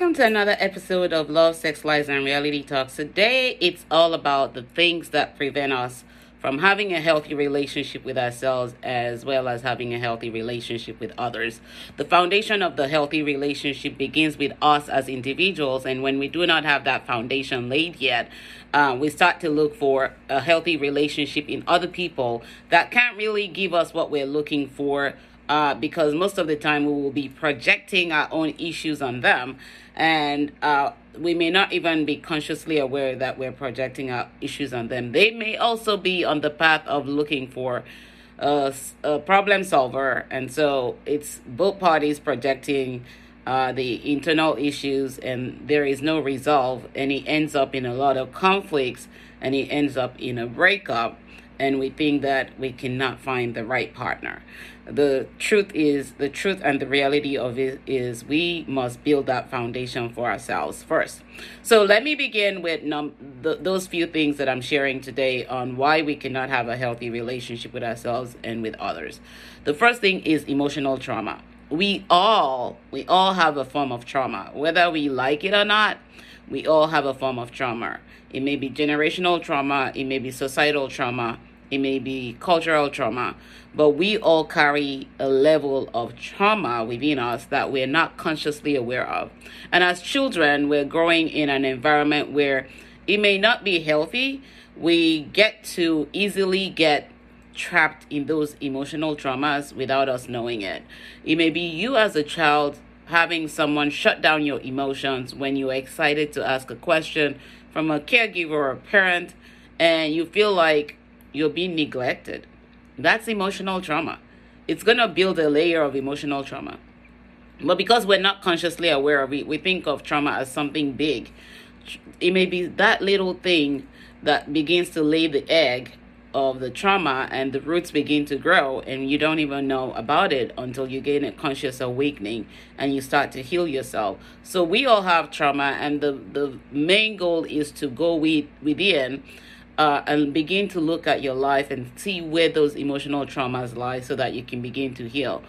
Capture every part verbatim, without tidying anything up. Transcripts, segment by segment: Welcome to another episode of Love, Sex, Lies and Reality Talks. Today, it's all about the things that prevent us from having a healthy relationship with ourselves as well as having a healthy relationship with others. The foundation of the healthy relationship begins with us as individuals, and when we do not have that foundation laid yet, uh, we start to look for a healthy relationship in other people that can't really give us what we're looking for. Uh, because most of the time we will be projecting our own issues on them, and uh, we may not even be consciously aware that we're projecting our issues on them. They may also be on the path of looking for a, a problem solver, and so it's both parties projecting uh, the internal issues, and there is no resolve, and it ends up in a lot of conflicts, and it ends up in a breakup. And we think that we cannot find the right partner. The truth is, the truth and the reality of it is we must build that foundation for ourselves first. So let me begin with num- th- those few things that I'm sharing today on why we cannot have a healthy relationship with ourselves and with others. The first thing is emotional trauma. We all, we all have a form of trauma, whether we like it or not. We all have a form of trauma. It may be generational trauma, it may be societal trauma, it may be cultural trauma, but we all carry a level of trauma within us that we're not consciously aware of. And as children, we're growing in an environment where it may not be healthy. We get to easily get trapped in those emotional traumas without us knowing it. It may be you as a child having someone shut down your emotions when you're excited to ask a question from a caregiver or a parent, and you feel like you're being neglected. That's emotional trauma. It's going to build a layer of emotional trauma. But because we're not consciously aware of it, we think of trauma as something big. It may be that little thing that begins to lay the egg of the trauma, and the roots begin to grow, and you don't even know about it until you gain a conscious awakening and you start to heal yourself. So we all have trauma, and the the main goal is to go with, within uh, and begin to look at your life and see where those emotional traumas lie, so that you can begin to heal.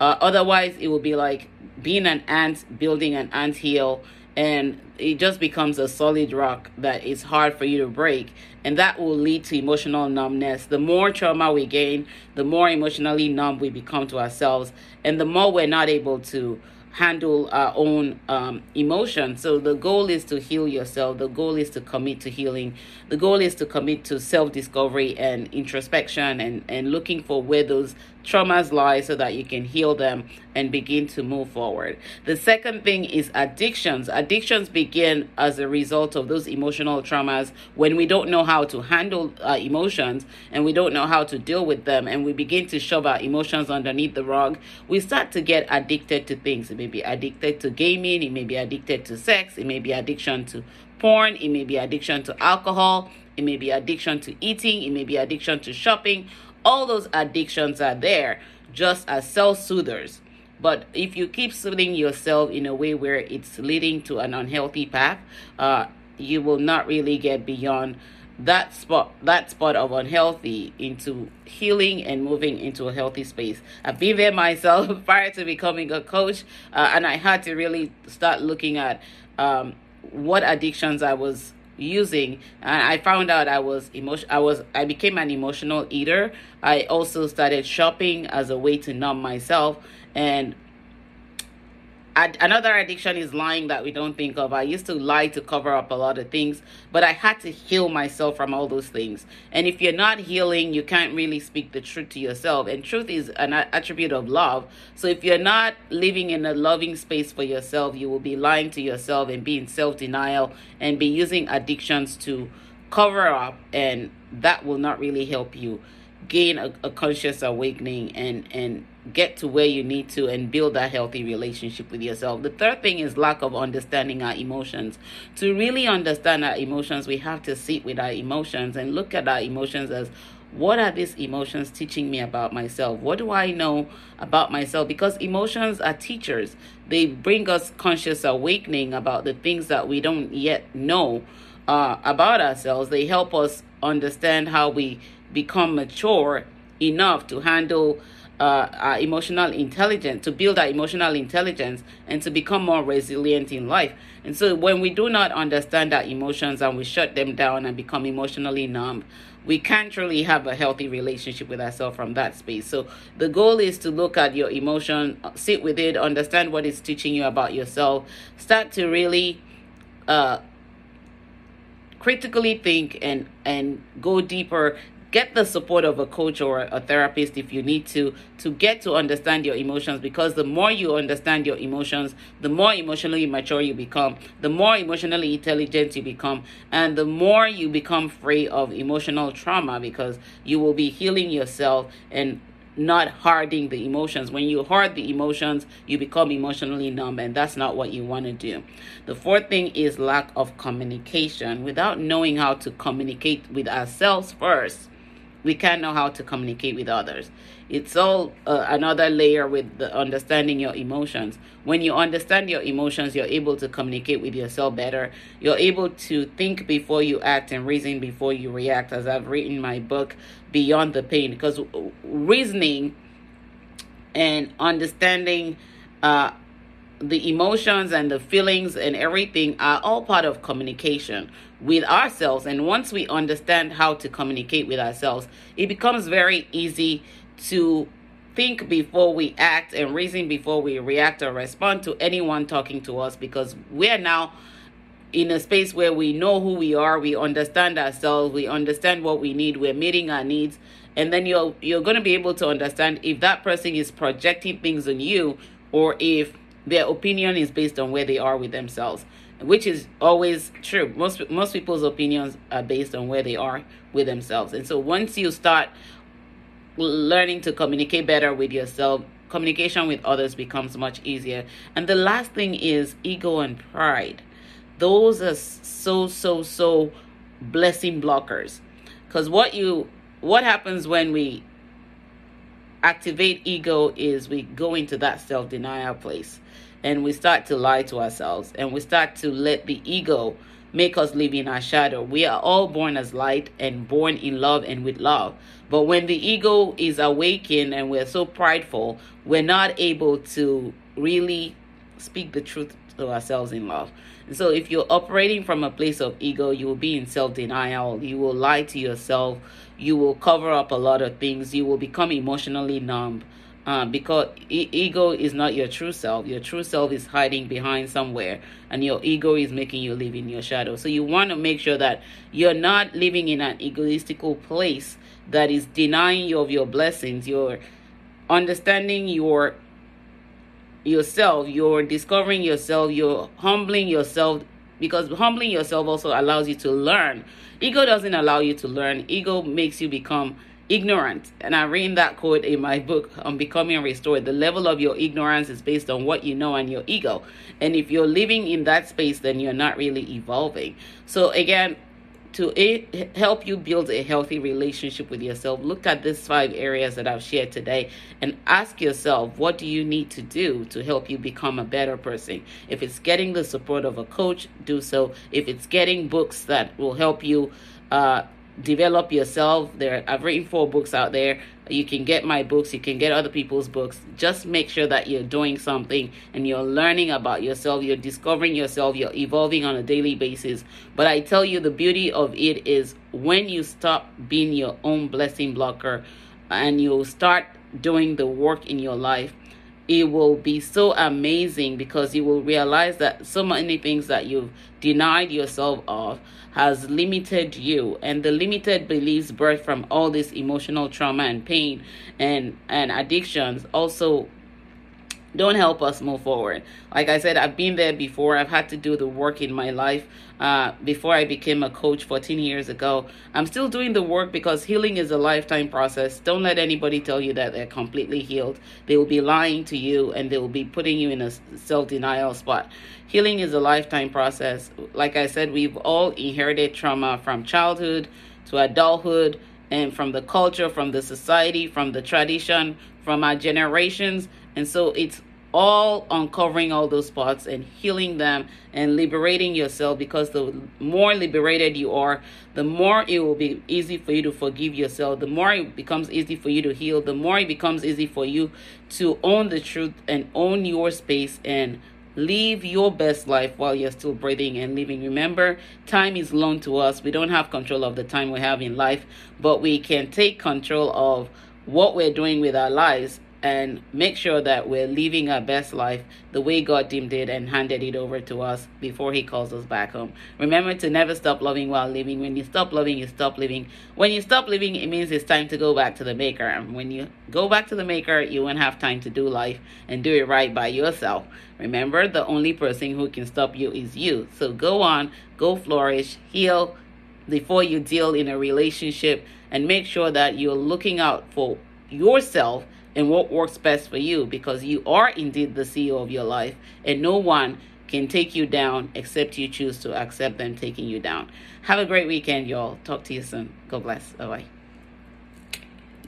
Uh, otherwise, it will be like being an ant building an ant hill. And it just becomes a solid rock that is hard for you to break. And that will lead to emotional numbness. The more trauma we gain, the more emotionally numb we become to ourselves. And the more we're not able to handle our own um, emotions. So the goal is to heal yourself. The goal is to commit to healing. The goal is to commit to self-discovery and introspection, and, and looking for where those traumas lie so that you can heal them and begin to move forward. The second thing is addictions. Addictions begin as a result of those emotional traumas when we don't know how to handle our emotions, and we don't know how to deal with them, and we begin to shove our emotions underneath the rug. We start to get addicted to things. It may be addicted to gaming, it may be addicted to sex, it may be addiction to porn, it may be addiction to alcohol, it may be addiction to eating, it may be addiction to shopping. All those addictions are there just as self-soothers. But if you keep soothing yourself in a way where it's leading to an unhealthy path, uh, you will not really get beyond that spot that spot of unhealthy into healing and moving into a healthy space. I've been there myself prior to becoming a coach, uh, and I had to really start looking at um, what addictions I was using, and I found out I was emotion. I was I became an emotional eater. I also started shopping as a way to numb myself. And ad- another addiction is lying that we don't think of. I used to lie to cover up a lot of things, but I had to heal myself from all those things. And if you're not healing, you can't really speak the truth to yourself. And truth is an attribute of love. So if you're not living in a loving space for yourself, you will be lying to yourself and be in self-denial and be using addictions to cover up. And that will not really help you gain a, a conscious awakening and, and get to where you need to and build that healthy relationship with yourself. The third thing is lack of understanding our emotions. To really understand our emotions, we have to sit with our emotions and look at our emotions as, what are these emotions teaching me about myself? What do I know about myself? Because emotions are teachers. They bring us conscious awakening about the things that we don't yet know uh, about ourselves. They help us understand how we become mature enough to handle uh, our emotional intelligence, to build our emotional intelligence, and to become more resilient in life. And so when we do not understand our emotions and we shut them down and become emotionally numb, we can't really have a healthy relationship with ourselves from that space. So the goal is to look at your emotion, sit with it, understand what it's teaching you about yourself, start to really uh, critically think and, and go deeper. Get the support of a coach or a therapist if you need to, to get to understand your emotions, because the more you understand your emotions, the more emotionally mature you become, the more emotionally intelligent you become, and the more you become free of emotional trauma, because you will be healing yourself and not hoarding the emotions. When you hoard the emotions, you become emotionally numb, and that's not what you want to do. The fourth thing is lack of communication. Without knowing how to communicate with ourselves first, we can't know how to communicate with others. It's all uh, another layer with the understanding your emotions. When you understand your emotions, you're able to communicate with yourself better. You're able to think before you act and reason before you react, as I've written in my book, Beyond the Pain. Because reasoning and understanding uh, the emotions and the feelings and everything are all part of communication with ourselves. And once we understand how to communicate with ourselves, it becomes very easy to think before we act and reason before we react or respond to anyone talking to us, because we're now in a space where we know who we are, we understand ourselves, we understand what we need, we're meeting our needs. And then you're you're going to be able to understand if that person is projecting things on you or if their opinion is based on where they are with themselves, which is always true. Most most people's opinions are based on where they are with themselves. And so once you start learning to communicate better with yourself, communication with others becomes much easier. And the last thing is ego and pride. Those are so, so, so blessing blockers. Because what you what happens when we activate ego is we go into that self-denial place. And we start to lie to ourselves. And we start to let the ego make us live in our shadow. We are all born as light and born in love and with love. But when the ego is awakened and we're so prideful, we're not able to really speak the truth to ourselves in love. And so if you're operating from a place of ego, you will be in self-denial. You will lie to yourself. You will cover up a lot of things. You will become emotionally numb. Uh, because e- ego is not your true self. Your true self is hiding behind somewhere, and your ego is making you live in your shadow. So you want to make sure that you're not living in an egoistical place that is denying you of your blessings. You're understanding your yourself. You're discovering yourself. You're humbling yourself, because humbling yourself also allows you to learn. Ego doesn't allow you to learn. Ego makes you become ignorant. And I read that quote in my book, On Becoming Restored. The level of your ignorance is based on what you know and your ego. And if you're living in that space, then you're not really evolving. So again, to it, help you build a healthy relationship with yourself, look at these five areas that I've shared today and ask yourself, what do you need to do to help you become a better person? If it's getting the support of a coach, do so. If it's getting books that will help you uh, develop yourself, there I've written four books out there. You can get my books, you can get other people's books. Just make sure that you're doing something and you're learning about yourself, you're discovering yourself, you're evolving on a daily basis. But I tell you, the beauty of it is when you stop being your own blessing blocker and you start doing the work in your life, it will be so amazing, because you will realize that so many things that you've denied yourself of has limited you, and the limited beliefs birthed from all this emotional trauma and pain and, and addictions also don't help us move forward. Like I said, I've been there before. I've had to do the work in my life uh, before I became a coach fourteen years ago. I'm still doing the work, because healing is a lifetime process. Don't let anybody tell you that they're completely healed. They will be lying to you, and they will be putting you in a self-denial spot. Healing is a lifetime process. Like I said, we've all inherited trauma from childhood to adulthood, and from the culture, from the society, from the tradition, from our generations. And so it's all uncovering all those parts and healing them and liberating yourself, because the more liberated you are, the more it will be easy for you to forgive yourself, the more it becomes easy for you to heal, the more it becomes easy for you to own the truth and own your space and live your best life while you're still breathing and living. Remember, time is loaned to us. We don't have control of the time we have in life, but we can take control of what we're doing with our lives and make sure that we're living our best life the way God deemed it and handed it over to us before he calls us back home. Remember to never stop loving while living. When you stop loving, you stop living. When you stop living, it means it's time to go back to the maker. And when you go back to the maker, you won't have time to do life and do it right by yourself. Remember, the only person who can stop you is you. So go on, go flourish, heal before you deal in a relationship, and make sure that you're looking out for yourself and what works best for you, because you are indeed the C E O of your life, and no one can take you down except you choose to accept them taking you down. Have a great weekend, y'all. Talk to you soon. God bless. Bye-bye.